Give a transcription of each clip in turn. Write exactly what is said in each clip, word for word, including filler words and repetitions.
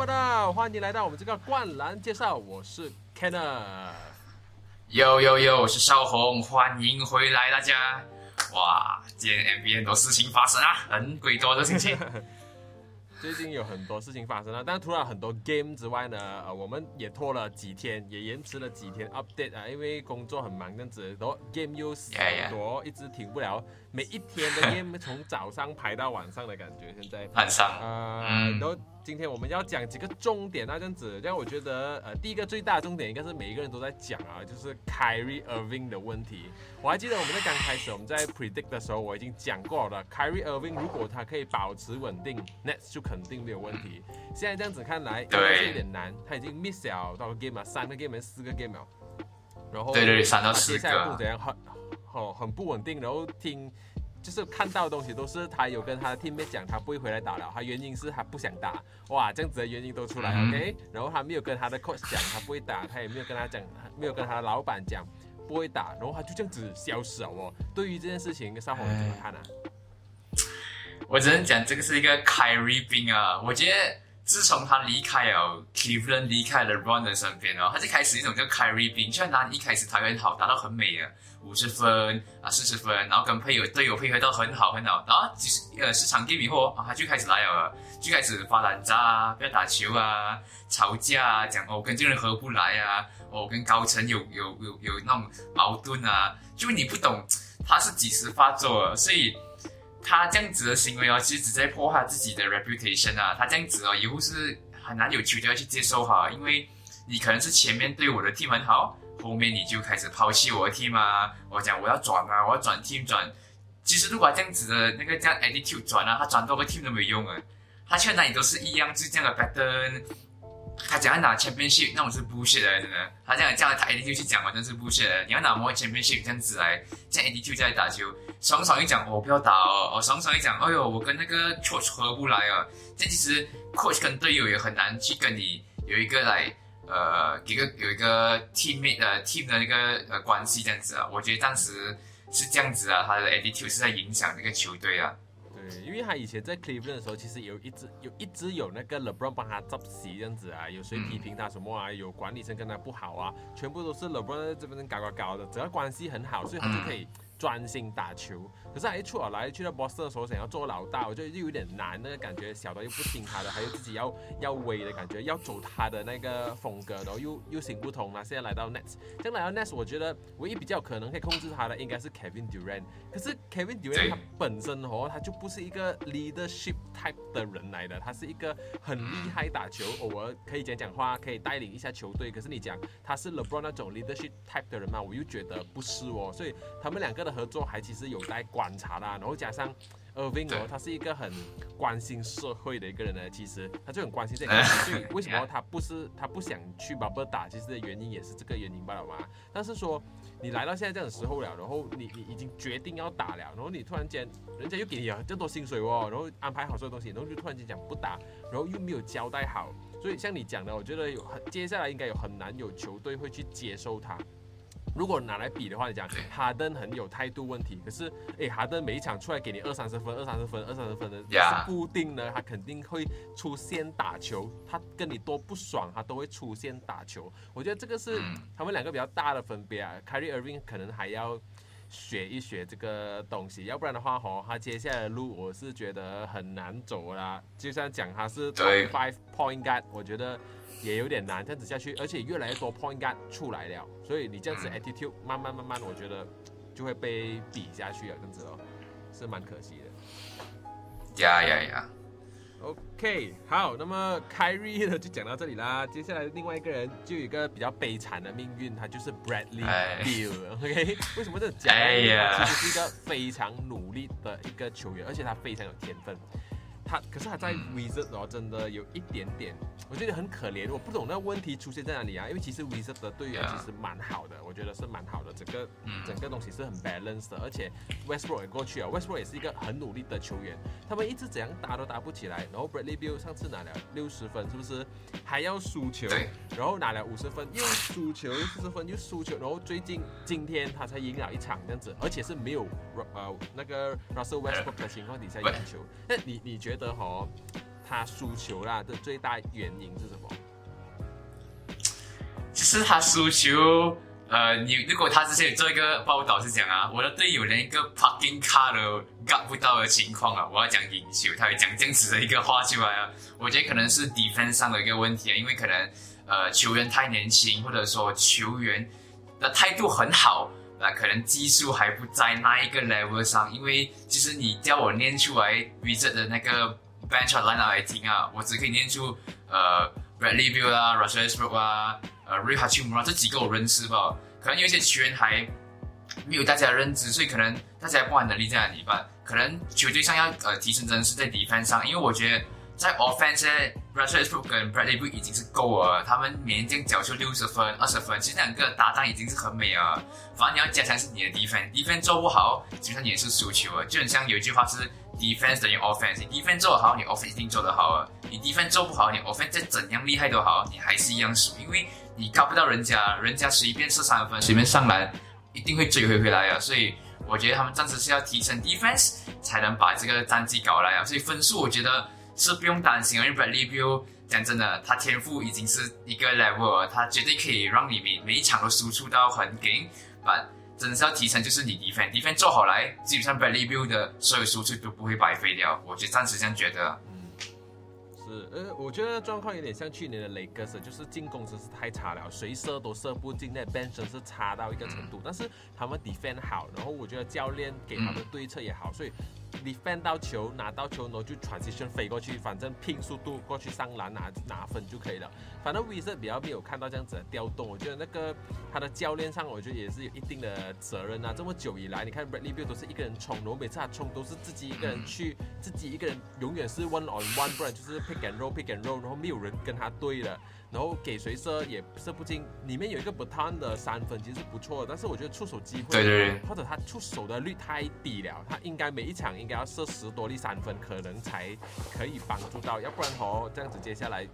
报道，欢迎来到我们这个灌篮介绍，我是 Kenneth。Yo yo yo， 我是少红，欢迎回来大家。哇，今天 N B A 很多事情发生啊，很鬼多的事情。最近有很多事情发生了，但除了很多 game 之外呢，呃、我们也拖了几天，也延迟了几天 update 啊，因为工作很忙，这样子，然后 game 又很多， yeah, yeah. 一直停不了，每一天的 game 从早上排到晚上的感觉，现在晚上，呃嗯、然后今天我们要讲几个重点啊，这样子，这样我觉得，呃，第一个最大的重点应该是每一个人都在讲啊，就是 Kyrie Irving 的问题。我还记得我们在刚开始我们在 predict 的时候，我已经讲过了 ，Kyrie Irving 如果他可以保持稳定 ，Nets 就肯定没有问题。现在这样子看来，对，有点难，他已经 miss 了到 game 了，三个 game 还是四个 game 了，然后对对对，三到四个，接下来不怎样，很很很不稳定，然后听就是看到的东西都是他有跟他的 teammate 讲他不会回来打了，他原因是他不想打，哇，这样子的原因都出来 ，OK，然后他没有跟他的 coach 讲他不会打，他也没有跟他讲，没有跟他的老板讲不会打，然后他就这样子消失了哦。对于这件事情，少红你怎么看啊？我只能讲这个是一个 Kyrie 病啊，我觉得自从他离开了 Cleveland 离开了 LeBron 的身边哦，他就开始一种叫 Kyrie 病，就拿一开始他很好，打到很美的五十分啊四十分，然后跟配友队友配合到很好很好，然后呃市场 game 以后啊，他就开始来了，就开始发烂渣啊，不要打球啊，吵架啊，讲哦跟这个人合不来啊，哦跟高层有有有有那种矛盾啊，就你不懂他是几时发作了，所以他这样子的行为哦，其实只在破坏自己的 reputation 啊，他这样子哦以后是很难有球队去接受哈，因为你可能是前面对我的 team 很好，后面你就开始抛弃我的 team 啊！我讲我要转啊，我要转 team 转。其实如果这样子的那个这样 attitude 转啊，他转多个 team 都没有用啊。他去哪里都是一样，就这样的 pattern。他讲要拿 championship， 那我是 bullshit 的，真的。他这样这样的 attitude 去讲，我真是 bullshit 的。你要拿 more championship 这样子来，这样 attitude 来打球。爽爽一讲、哦、我不要打哦，哦爽爽一讲，哎呦我跟那个 coach 合不来啊。这其实 coach 跟队友也很难去跟你有一个来。呃，一个有一个 teammate 呃 team 的那个呃关系这样子啊，我觉得当时是这样子啊，他的 attitude 是在影响那个球队啊。对，因为他以前在 Cleveland 的时候，其实有一直有一直有那个 LeBron 帮他执席这样子啊，有谁批评他什么啊，有管理层跟他不好啊，全部都是 LeBron 在这边搞搞搞的，只要关系很好，所以他就可以专心打球。可是他一出来去到 Boston 的时候，想要做老大，我觉得又有点难，那个感觉小的又不听他的，还有自己要要威的感觉，要走他的那个风格，然后又又行不通了。现在来到 Nets， 这样来到 Nets， 我觉得唯一比较可能可以控制他的应该是 Kevin Durant。可是 Kevin Durant 他本身哦，他就不是一个 leadership type 的人来的，他是一个很厉害打球，偶尔可以讲讲话，可以带领一下球队。可是你讲他是 LeBron 那种 leadership type 的人嘛，我又觉得不是哦，所以他们两个的合作还其实有待观察啦，然后加上 Irving 哦，他是一个很关心社会的一个人呢，其实他就很关心这个，所以为什么他不是他不想去 bubble 打，其实的原因也是这个原因吧，好吗？但是说你来到现在这种时候了，然后 你, 你已经决定要打了，然后你突然间人家又给你这么多薪水哦，然后安排好所有东西，然后就突然间讲不打，然后又没有交代好，所以像你讲的，我觉得有接下来应该有很难有球队会去接受他。如果拿来比的话，你讲哈登很有态度问题，可是诶，哈登每一场出来给你二三十分、二三十分、二三十分的， yeah. 是固定的，他肯定会出现打球，他跟你多不爽，他都会出现打球。我觉得这个是他们两个比较大的分别啊。Kyrie Irving 可能还要学一学这个东西，要不然的话、哦、他接下来的路我是觉得很难走啦。就像讲他是 top five point guard， 我觉得也有点难，这样子下去，而且越来越多 point guard 出来了，所以你这样子 attitude 慢慢慢慢，我觉得就会被比下去了，这样子哦，是蛮可惜的。呀呀呀 ！OK， 好，那么 Kyrie 呢就讲到这里啦。接下来另外一个人就有一个比较悲惨的命运，他就是 Bradley Beal。OK， 为什么这讲？哎呀，其实是一个非常努力的一个球员，而且他非常有天分。他可是他在 Wizard 哦，真的有一点点，我觉得很可怜。我不懂那问题出现在哪里啊？因为其实 Wizard 的队员其实蛮好的，我觉得是蛮好的，整个整个东西是很 balanced 的。而且 Westbrook 也过去了 ，Westbrook 也是一个很努力的球员，他们一直怎样打都打不起来。然后 Bradley Beal 上次拿了六十分，是不是还要输球？然后拿了五十分又输球，四十分又输球。然后最近今天他才赢了一场这样子，而且是没有呃那个 Russell Westbrook 的情况底下赢球。那你你觉得？得、哦、他输球啦的最大原因是什么？就是他输球，呃，你如果他之前有做一个报道是讲啊，我的队友连一个 parking car 都 get 不到的情况啊，我要讲赢球，他会讲这样子的一个话出来啊。我觉得可能是 defense 上的一个问题啊，因为可能呃球员太年轻，或者说球员的态度很好。那可能技术还不在那一个 level 上，因为其实你叫我念出来 Wizard 的那个 bench line 来听啊，我只可以念出呃 Bradley Beal 啊 Russell Westbrook 啊、呃、Rui Hachimura 这几个我认识吧，可能有些球员还没有大家的认知，所以可能大家不管能力在哪里吧，可能球队上要呃提升真的是在 defense 上，因为我觉得在 offense Russell Westbrook 跟 Bradley Beal 已经是够了，他们每天缴出六十分、二十分，其实两个搭档已经是很美了。反正你要加强是你的 defense， defense 做不好，基本上你也是输球了。就很像有一句话是 defense 等于 offense， 你 defense 做得好，你 offense 一定做得好了。你 defense 做不好，你 offense 再怎样厉害都好，你还是一样输，因为你搞不到人家，人家随便射三分、随便上篮，一定会追回回来的。所以我觉得他们暂时是要提升 defense 才能把这个战绩搞来啊。所以分数我觉得是不用担心，因为 Bradley Beal 讲真的，他天赋已经是一个 level 了，他绝对可以让你 每, 每一场都输出到很劲。但真的是要提升就是你 defense， defense 做好来，基本上 Bradley Beal 的所有输出都不会白费掉。我就暂时这样觉得。是，呃，我觉得状况有点像去年的雷克斯，就是进攻真是太差了，谁射都射不进，那 bench 真是差到一个程度。嗯、但是他们 defend 好，然后我觉得教练给他们对策也好，嗯、所以 defend 到球，拿到球，然后就 transition 飞过去，反正拼速度过去上篮 拿, 拿分就可以了。反正 Wizard 比较没有看到这样子的调动，我觉得那个他的教练上，我觉得也是有一定的责任啊。这么久以来，你看 Bradley Beal 都是一个人冲，然后每次他冲都是自己一个人去，嗯、自己一个人永远是 one on one， 不然就是。pick and roll pick and roll， 然后没有人跟他对了，然后给谁射也射不进。里面有一个 Baton 的三分其实不错，但是我觉得出手机会，对对对，或者他出手的率太低了，他应该每一场应该要射十多粒三分，可能才可以帮助到，要不然哦，这样子接下来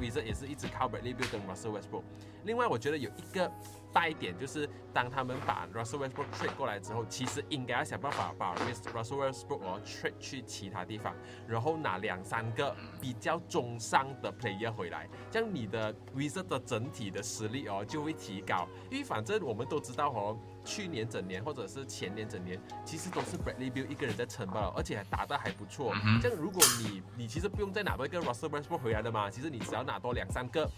Wizard 也是一直靠 Bradley Beal 跟 Russell Westbrook。 另外我觉得有一个大一点就是当他们把 Russell Westbrook trade 过来之后，其实应该要想办法把 Russell Westbrook、哦、trade 去其他地方，然后拿两三个比较中上的 player 回来，这样你的 Wizard 的整体的实力、哦、就会提高。因为反正我们都知道、哦、去年整年或者是前年整年其实都是 Bradley Beal 一个人在撑罢了，而且还打得还不错。这样如果你你其实不用再拿到一个 Russell Westbrook 回来的嘛，其实你只要拿多两三个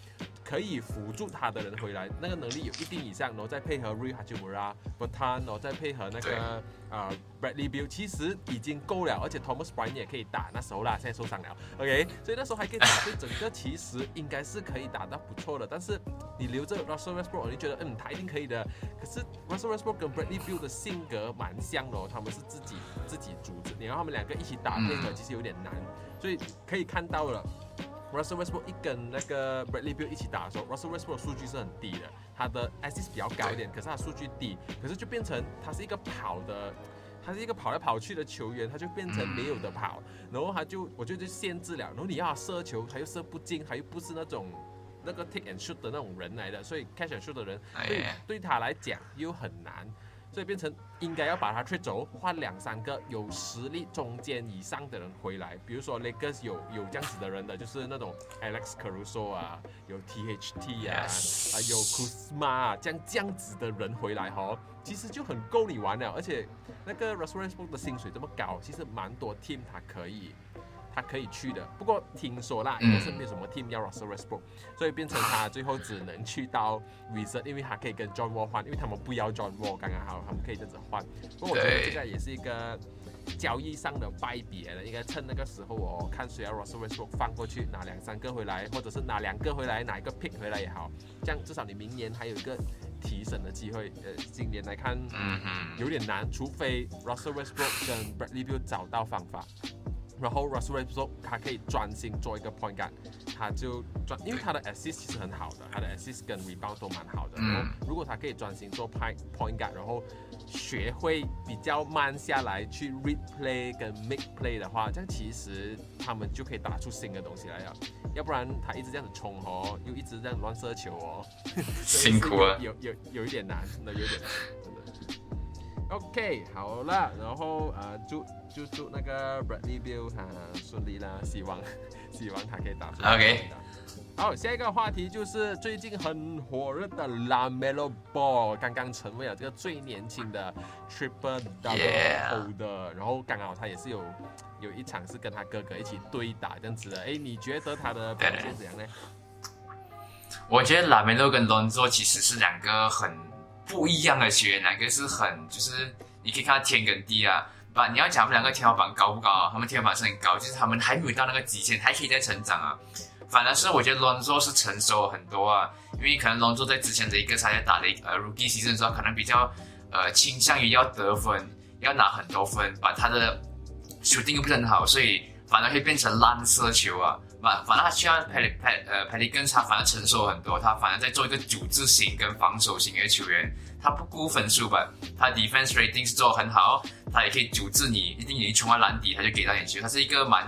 可以辅助他的人回来，那个能力有一定以上，然后再配合 Rui Hachimura、Bertan， 然后再配合那个呃 Bradley Beal， 其实已经够了。而且 Thomas Bryant 也可以打，那时候啦，现在受伤了 ，OK， 所以那时候还可以打，所以整个其实应该是可以打到不错的。但是你留着 Russell Westbrook， 你觉得嗯他一定可以的。可是 Russell Westbrook 跟 Bradley Beal 的性格蛮像的、哦，他们是自己自己组织，你让他们两个一起打配合，其实有点难，所以可以看到了。Russell Westbrook 一跟那个 Bradley Beal 一起打的时候 Russell Westbrook 的数据是很低的，他的 assist 比较高一点，可是他数据低，可是就变成他是一个跑的，他是一个跑来跑去的球员，他就变成没有的跑，然后他就我就就限制了，然后你要他射球他又射不进，他又不是那种那个 take and shoot 的那种人来的，所以 catch and shoot 的人 对, 对他来讲又很难，所以变成应该要把他 trade 走，换两三个有实力中间以上的人回来。比如说 Lakers 有有这样子的人的，就是那种 Alex Caruso 啊，有 T H T 啊， yes. 啊有 Kuzma 啊，这样这样子的人回来哈，其实就很够你玩了。而且那个 Russell Westbrook 的薪水这么高，其实蛮多 team 他可以他可以去的。不过听说啦，应该是没有什么 team 要 Russell Westbrook， 所以变成他最后只能去到 Wizard， 因为他可以跟 John Wall 换，因为他们不要 John Wall， 刚刚好他们可以这样子换。不过我觉得这个也是一个交易上的败笔了，应该趁那个时候哦，看谁要 Russell Westbrook 放过去，拿两三个回来，或者是拿两个回来，拿一个 pick 回来也好，这样至少你明年还有一个提升的机会。呃，今年来看有点难，除非 Russell Westbrook 跟 Bradley Beal 找到方法。然后 Russell Westbrook 他可以专心做一个 point guard， 他就专，因为他的 assist 其实很好的，他的 assist 跟 rebound 都蛮好的。然后如果他可以专心做 point guard， 然后学会比较慢下来去 read play 跟 make play 的话，这样其实他们就可以打出新的东西来了。要不然他一直这样子冲哦，又一直这样乱射球哦，辛苦啊，有有有一点难，真的有点难。OK， 好了，然后呃，祝就祝那个 Bradley Beal 他顺利啦，希望希望他可以打出。OK。好，下一个话题就是最近很火热的 LaMelo Ball 刚刚成为了这个最年轻的 Triple Double Holder， 然后刚好他也是有有一场是跟他哥哥一起对打这样子的。哎，你觉得他的表现怎样呢？我觉得 LaMelo 跟 Lonzo 其实是两个很不一样的球员，两个是很就是你可以看到天跟地啊。But, 你要讲他们两个天花板高不高啊？他们天花板是很高，就是他们还没有到那个极限，还可以再成长啊。反而是我觉得 Lonzo 是成熟很多啊，因为可能 Lonzo 在之前的一个他在打的一个、呃、Rookie Season 的时候，可能比较呃倾向于要得分，要拿很多分，把他的 shooting 不是很好，所以反而会变成烂射球啊。反反而他需要 Pel Pel 呃 Pelicans 他反而成熟很多，他反而在做一个组织型跟防守型的球员，他不顾分数吧，他 defense rating 是做得很好，他也可以组织你，一定你冲到篮底他就给到你球，他是一个蛮。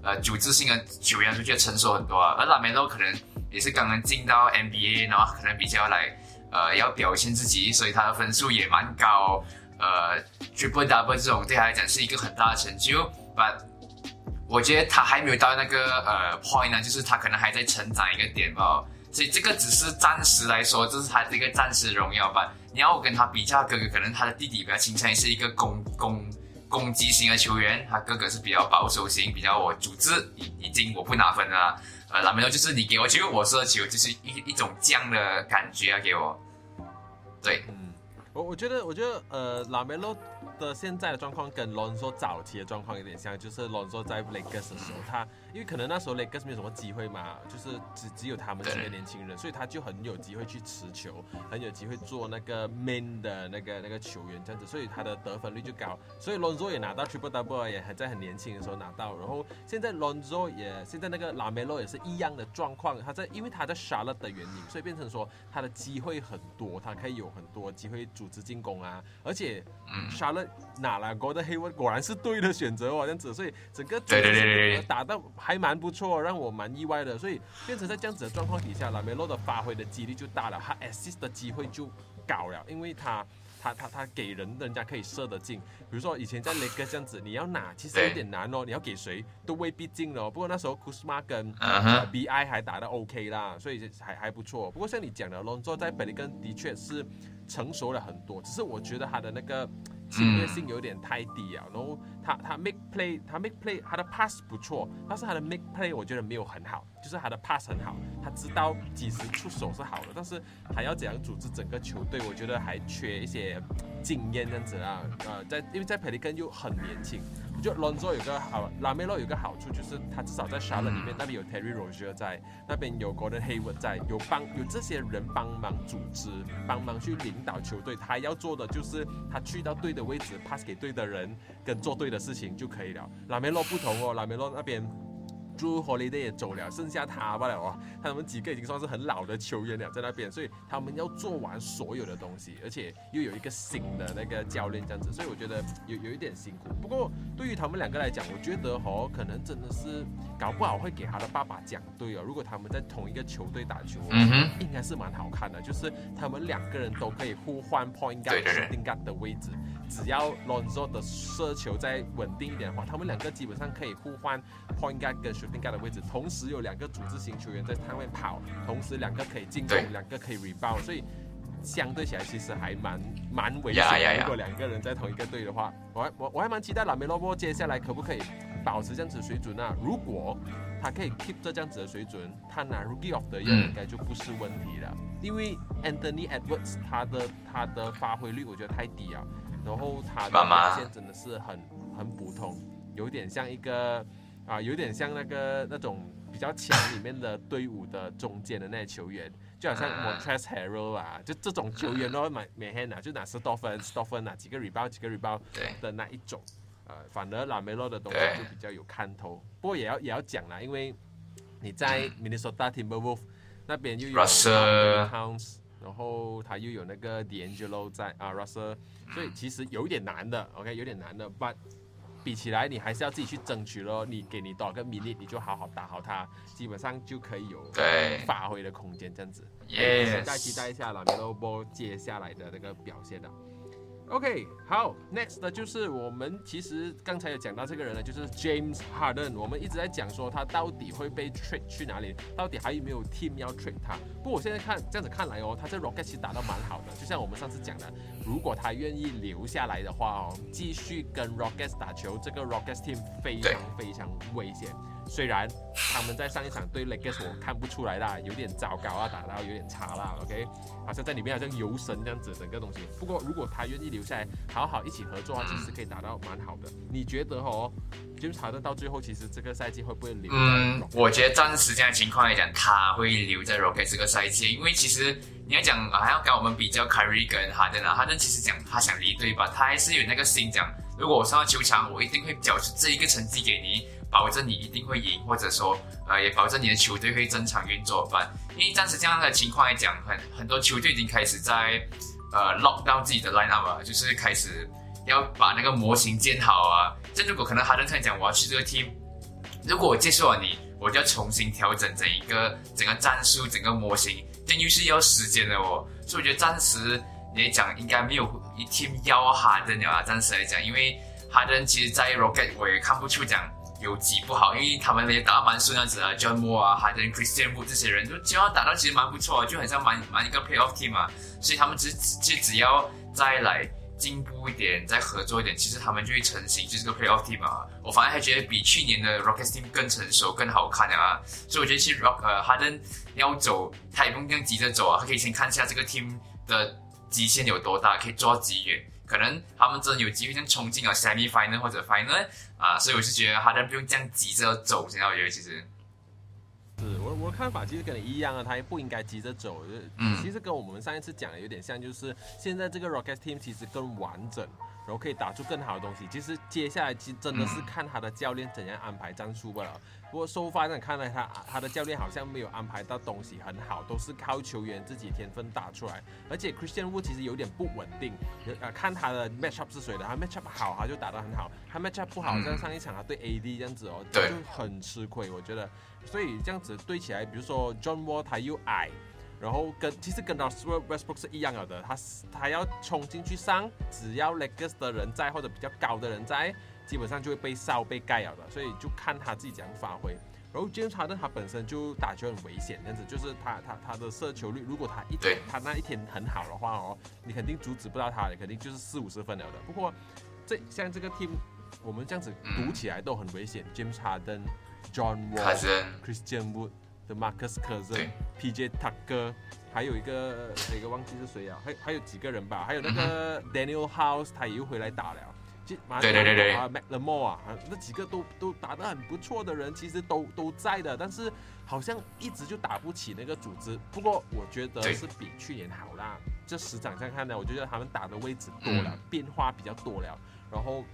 呃，组织性的球员就觉得成熟很多啊，而LaMelo可能也是刚刚进到 N B A， 然后可能比较来呃要表现自己，所以他的分数也蛮高，呃 ，triple double 这种对他来讲是一个很大的成就。But 我觉得他还没有到那个呃 point 呢，就是他可能还在成长一个点吧，所以这个只是暂时来说，这、就是他这个暂时荣耀吧。你要我跟他比较，哥哥可能他的弟弟比较倾向于是一个攻攻。攻击型的球员，他哥哥是比较保守型，比较我组织，已经我不拿分了。呃，拉梅洛就是你给我球，我射球，就是一一种这样的感觉啊，给我。对，嗯，我我觉得，我觉得，呃，拉梅洛的现在的状况跟 Lonzo 早期的状况有点像，就是 Lonzo 在 Lakers 的时候，他因为可能那时候 Lakers 没有什么机会嘛，就是只只有他们几个年轻人，所以他就很有机会去持球，很有机会做那个 main 的那个那个球员这样子，所以他的得分率就高，所以 Lonzo 也拿到 triple double， 也还在很年轻的时候拿到，然后现在 Lonzo 也现在那个 LaMelo 也是一样的状况，他在因为他在 Charlotte 的原因，所以变成说他的机会很多，他可以有很多机会组织进攻啊，而且 Charlotte。拿了 Gordon Hayward 果然是对的选择哦，这样子，所以整个对对对对打得还蛮不错，让我蛮意外的，所以变成在这样子的状况底下 LaMelo 的发挥的几率就大了，他 assist 的机会就高了，因为他他他他给人人家可以射得进，比如说以前在 Lakers 这样子，你要拿其实有点难哦，你要给谁都未必进了、哦。不过那时候 Kuzma 跟、uh-huh. 呃、B I 还打得 OK 啦，所以还还不错。不过像你讲的 Lonzo 在 Pelicans 的确是成熟了很多，只是我觉得他的那个侵略性有点太低了。然后他他 make play 他 make play 他的 pass 不错，但是他的 make play 我觉得没有很好，就是他的 pass 很好，他知道几时出手是好的，但是还要怎样组织整个球队，我觉得还缺一些经验这样子啦。呃，在因为在 Pelicans 又很年轻，我觉得 Lonzo 有个好 ，LaMelo 有个好处就是他至少在 Charlotte 里面那边有 Terry Rozier 在，那边有 Gordon Hayward 在，有帮有这些人帮忙组织，帮忙去领导球队。他要做的就是他去到对的位置 ，pass 给对的人，跟做对的事情就可以了。LaMelo 不同哦 ，LaMelo 那边。Drew Holiday 也走了，剩下他罢了哦。他们几个已经算是很老的球员了，在那边，所以他们要做完所有的东西，而且又有一个新的那个教练这样子，所以我觉得 有, 有一点辛苦。不过对于他们两个来讲，我觉得哦，可能真的是搞不好会给他的爸爸讲对哦。如果他们在同一个球队打球，嗯、应该是蛮好看的，就是他们两个人都可以互换 point guard、shooting guard 的位置。只要 Lonzo 的射球再稳定一点的话，他们两个基本上可以互换 point guard 跟 shooting guard 的位置，同时有两个组织型球员在上面跑，同时两个可以进攻，两个可以 rebound， 所以相对起来其实还蛮蛮危险的。Yeah, yeah, yeah. 如果两个人在同一个队的话，我还我我还蛮期待LaMelo Ball接下来可不可以保持这样子的水准啊？如果他可以 keep 这样子的水准，他拿 Rookie of the Year 应该就不是问题了，因为 Anthony Edwards 他的他的发挥率我觉得太低了。然后他的表现真的是很很普通，有点像一个啊、呃，有点像那个那种比较强里面的队伍的中间的那些球员，就好像 Montrezl Harrell 啊，就这种球员都每每天拿就拿十多分、十多分拿几个 rebound、几个 rebound 的那一种，呃，反而 LaMelo 的东西就比较有看头。不过也要也要讲啦，因为你在 Minnesota Timberwolves 那边又有 Russell Towns。然后他又有那个 D'Angelo 在啊 Russell， 所以其实有点难的 ，OK， 有点难的 ，but 比起来你还是要自己去争取咯。你给你多少个 minute， 你就好好打好它，基本上就可以有发挥的空间这样子。Yes， 期待期待一下LaMelo Ball接下来的那个表现了。OK， 好 ，Next 呢就是我们其实刚才有讲到这个人呢，就是 James Harden。我们一直在讲说他到底会被 trade 去哪里，到底还有没有 team 要 trade 他。不过我现在看这样子看来哦，他在 Rockets 其实打得蛮好的，就像我们上次讲的，如果他愿意留下来的话哦，继续跟 Rockets 打球，这个 Rockets team 非常非常危险。虽然他们在上一场对 Lakers 我看不出来啦，有点糟糕啊，打到有点差啦 ，OK， 好像在里面好像游神这样子整个东西。不过如果他愿意留下来，好好一起合作啊，其实可以打到蛮好的。你觉得哦 ，James Harden 到最后其实这个赛季会不会留在？嗯，我觉得暂时这样的情况来讲，他会留在 Rockets 这个赛季，因为其实你要讲还要跟我们比较 Kyrie 跟 Harden 啊 ，Harden 其实讲他想离队吧，他还是有那个心讲，如果我上到球场，我一定会缴出这一个成绩给你。保证你一定会赢，或者说，呃，也保证你的球队会正常运作吧。因为暂时这样的情况来讲，很很多球队已经开始在，呃 ，lock down 自己的 line up 啊，就是开始要把那个模型建好啊。这如果可能，哈登突然讲我要去这个 team， 如果我接受了你，我就要重新调整整一个整个战术、整个模型，这又是要时间的哦。所以我觉得暂时你来讲应该没有一 team 要哈登了啊。暂时来讲，因为哈登其实在 Rocket 我也看不出讲。有几不好，因为他们也打得蛮顺那样子啊 ，John Wall 啊 ，Harden、Christian Wood 这些人，就只要打到其实蛮不错啊，就很像蛮蛮一个 playoff team 啊，所以他们只只只要再来进步一点，再合作一点，其实他们就会成型，就是个 playoff team 啊。我反而还觉得比去年的 Rockets team 更成熟、更好看啊，所以我觉得其实 Rock 呃 Harden 要走，他也不用急着走啊，他可以先看一下这个 team 的极限有多大，可以做到几远。可能他们真的有机会像冲进了 semi final 或者 final 啊，所以我是觉得哈登不用这样急着走，现在我觉得其实是我我的看法其实跟你一样啊，他也不应该急着走，嗯，其实跟我们上一次讲的有点像，就是现在这个 Rockets team 其实更完整。然后可以打出更好的东西。其实接下来其实真的是看他的教练怎样安排战术罢了。不过so far呢，看来他他的教练好像没有安排到东西很好，都是靠球员自己天分打出来。而且 Christian Wood 其实有点不稳定，呃，看他的 matchup 是谁的，他 matchup 好他就打得很好，他 matchup 不好，像上一场他对 A D 这样子哦，就很吃亏我觉得。所以这样子对起来，比如说 John Wall 他又矮。然后跟其实跟 Russell Westbrook 是一样的，他他要冲进去上，只要 Lakers 的人在或者比较高的人在，基本上就会被烧被盖了的，所以就看他自己怎样发挥。然后 James Harden 他本身就打球很危险，这样子就是他他他的射球率，如果他一天他那一天很好的话哦，你肯定阻止不到他，你肯定就是四五十分了的。不过这像这个 team 我们这样子读起来都很危险、嗯、，James Harden、John Wall、Cousin. Christian Wood。The Marcus Cousin、P J. Tucker， 还有一个那个忘记是谁啊，还还有几个人吧，还有那个 Daniel House， 他也又回来打了。对对对对。啊 ，McLemore 啊，那几个都都打得很不错的人，其实都都在的，但是好像一直就打不起那个组织。不过我觉得是比去年好啦。这十场上看呢，我觉得他们打的位置多了，嗯、变化比较多了，然后。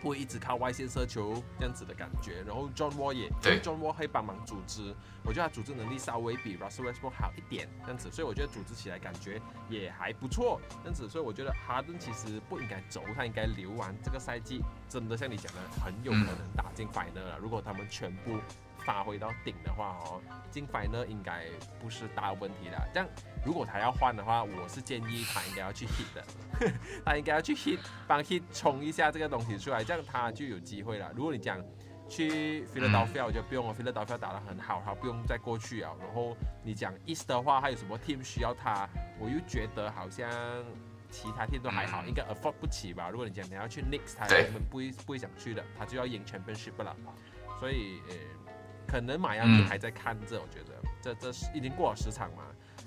不会一直靠外线射球这样子的感觉，然后 John Wall 也，因为 John Wall 可以帮忙组织，我觉得他组织能力稍微比 Russell Westbrook 好一点，这样子，所以我觉得组织起来感觉也还不错，这样子，所以我觉得 Harden 其实不应该走，他应该留完这个赛季，真的像你讲的，很有可能打进 Final 了，如果他们全部发挥到顶的话哦，进 Final 应该不是大问题啦。这样如果他要换的话，我是建议他应该要去 hit 的，他应该要去 hit， 帮 hit 冲一下这个东西出来，这样他就有机会了。如果你讲去 Philadelphia， 我觉得不用了 ，Philadelphia 打得很好，他不用再过去啊。然后你讲 East 的话，还有什么 team 需要他？我又觉得好像。其他team都还好，应该 afford 不起吧。如果你讲你要去 Knicks， 他根本不会不会想去的，他就要赢 Championship 了。所以呃，可能马洋还在看着，我觉得这这已经过了十场嘛，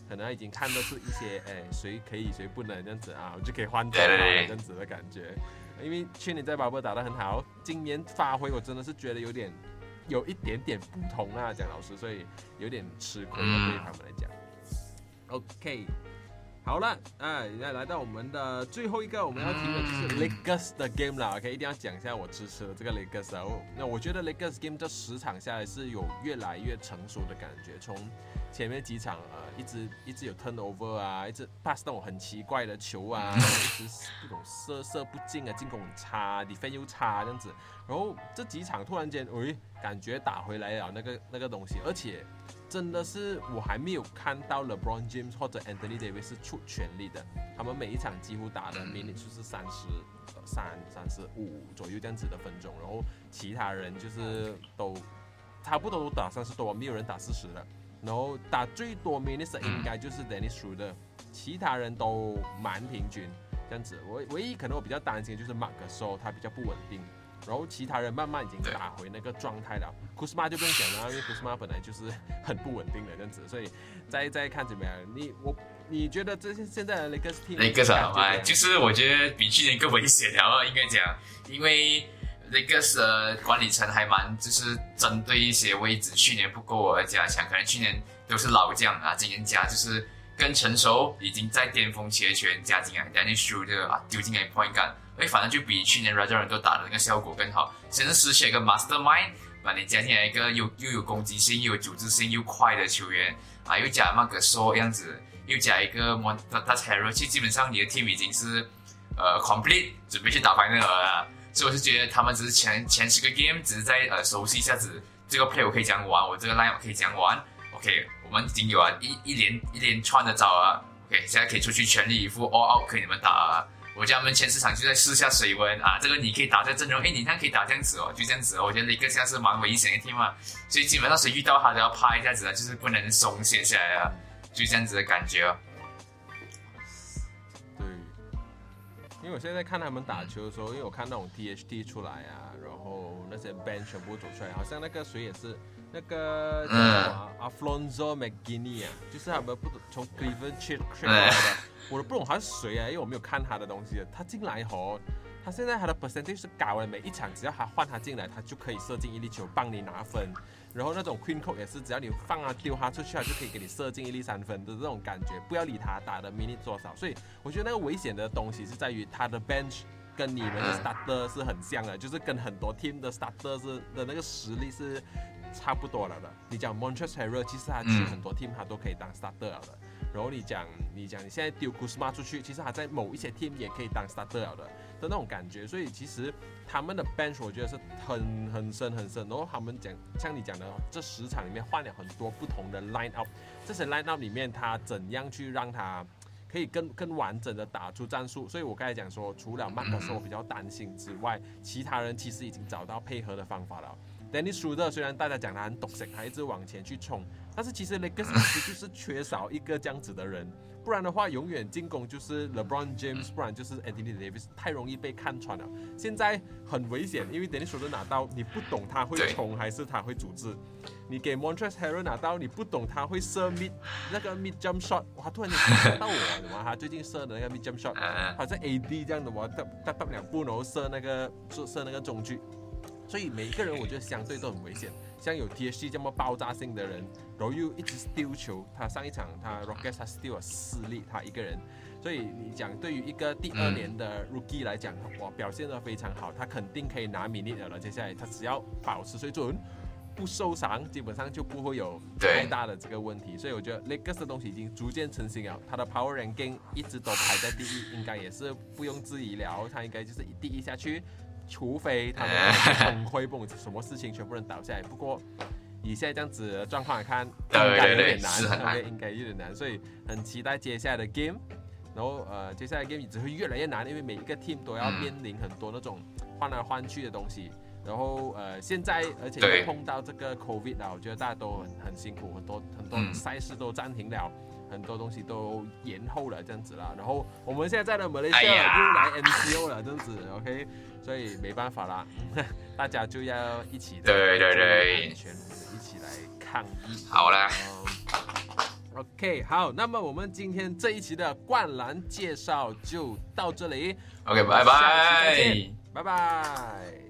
可能已经看得出一些哎谁可以谁不能这样子啊，我就可以换掉这样子的感觉。因为去年在 Barber 打得很好，今年发挥我真的是觉得有点有一点点不同啊，讲老师，所以有点吃亏了对他们来讲。OK。好了，哎，来来到我们的最后一个我们要提的就是 Lakers 的 game 啦 ，OK， 一定要讲一下我支持的这个 Lakers 啊。那我觉得 Lakers game 这十场下来是有越来越成熟的感觉，从前面几场呃一直一直有 turnover 啊，一直 pass 那种很奇怪的球啊，一直不懂射射不进啊，进攻很差，defense 又差这样子。然后这几场突然间，哎，感觉打回来了那个那个东西，而且真的是我还没有看到 LeBron James 或者 Anthony Davis 是出全力的，他们每一场几乎打的 minute 就是三十三、三十五左右这样子的分钟，然后其他人就是都差不多都打三十多，没有人打四十的，然后打最多 minutes 应该就是 Dennis Schroeder， 其他人都蛮平均这样子。我唯一可能我比较担心的就是 Marcus， 他比较不稳定。然后其他人慢慢已经打回那个状态了 ，Kuzma 就不用讲了，因为 Kuzma 本来就是很不稳定的这样子，所以再再看怎么样。你我你觉得这些现在的 Lakers team 那个啥嘛，就是我觉得比去年更危险了，应该讲，因为 Lakers 的管理层还蛮就是针对一些位置去年不够而加强，可能去年都是老将啊，今年加就是更成熟，已经在巅峰期的球员加进来，然后输的啊丢进来 point guard。哎，反正就比去年 Rajon 都打的那个效果更好。先是失去一个 Mastermind， 把你加进来一个 又, 又有攻击性、又有组织性、又快的球员啊，又加 Marcus 这样子，又加一个 Montrezl Harrell， 基本上你的 team 已经是呃 complete， 准备去打 final 了。所以我是觉得他们只是前前十个 game 只是在呃熟悉一下子，这个 play 我可以这样玩，我这个 line 我可以这样玩。OK， 我们已经有啊一一连一连串的招啊。OK， 现在可以出去全力以赴 all out 给你们打啊。我觉得他们前四场就在试下水温啊，这个你可以打这阵容，哎，你看可以打这样子哦，就这样子哦。我觉得雷克现在是蛮危险的 team 啊，所以基本上谁遇到他都要趴一下子啊，就是不能松懈下来啊，就这样子的感觉哦。对，因为我现在看他们打球的时候，因为我看那种 T H T 出来啊，然后那些 bench 全部走出来，好像那个谁也是那个嗯 Alonzo McKinnie 啊，就是他们不从 Cleveland Chip 来的。嗯我都不懂他是谁啊，因为我没有看他的东西。他进来后，他现在他的 percentage 是高的，每一场只要他换他进来，他就可以射进一粒球，帮你拿分。然后那种 Queen Cook 也是，只要你放他丢他出去，他就可以给你射进一粒三分的这种感觉。不要理他打的 minute 多少，所以我觉得那个危险的东西是在于他的 bench 跟你们的 starter 是很像的，就是跟很多 team 的 starter 是的那个实力是差不多了的。你讲 Montrezl Harrell， 其实他去很多 team 他都可以当 starter 了的。然后你讲，你讲你现在丢 Kuzma 出去，其实他在某一些 team 也可以当 starter 了的的那种感觉，所以其实他们的 bench 我觉得是很很深很深。然后他们讲，像你讲的，这十场里面换了很多不同的 line up， 这些 line up 里面他怎样去让他可以更更完整的打出战术。所以我刚才讲说，除了 Marcus 我比较担心之外，其他人其实已经找到配合的方法了。Dennis Schroeder 虽然大家讲他很 toxic， 他一直往前去冲，但是其实 Lakers 就是缺少一个这样子的人，不然的话永远进攻就是 LeBron James， 不然就是 Anthony Davis， 太容易被看穿了。现在很危险，因为 Dennis Schroeder 拿到你不懂他会冲还是他会组织，你给 Montrezl Harrell 拿到你不懂他会射 mid 那个 mid jump shot， 哇，突然间看到我，他最近射的那个 mid jump shot， 好像 A D 这样的，哇，他他两步然后射那个射那个中距。所以每一个人我觉得相对都很危险，像有 T H T 这么爆炸性的人，然后又一直丢球。他上一场他 Rockets 他丢了四粒，他一个人。所以你讲对于一个第二年的 Rookie 来讲，哇，表现得非常好，他肯定可以拿 minute 了。接下来他只要保持水准，不受伤，基本上就不会有太大的这个问题。所以我觉得 Lakers 的东西已经逐渐成型了，他的 Power Ranking 一直都排在第一，应该也是不用质疑了，他应该就是第一下去。除非他们很灰蹦，什么事情全部人倒下来。不过以现在这样子的状况来看，应该有点难，对对对难应该有点难，所以很期待接下来的 game。然后呃，接下来的 game 只会越来越难，因为每一个 team 都要面临很多那种换来换去的东西。然后呃，现在而且又碰到这个 COVID 了，我觉得大家都 很, 很辛苦，很多很多赛事都暂停了。很多东西都延后了这样子啦，然后我们现在的马来西亚又来 M C O 了这样子 ，OK， 所以没办法啦，大家就要一起的，对对对，全部一起来抗议。好啦 ，OK， 好，那么我们今天这一期的灌篮介绍就到这里 ，OK， 拜拜，拜拜。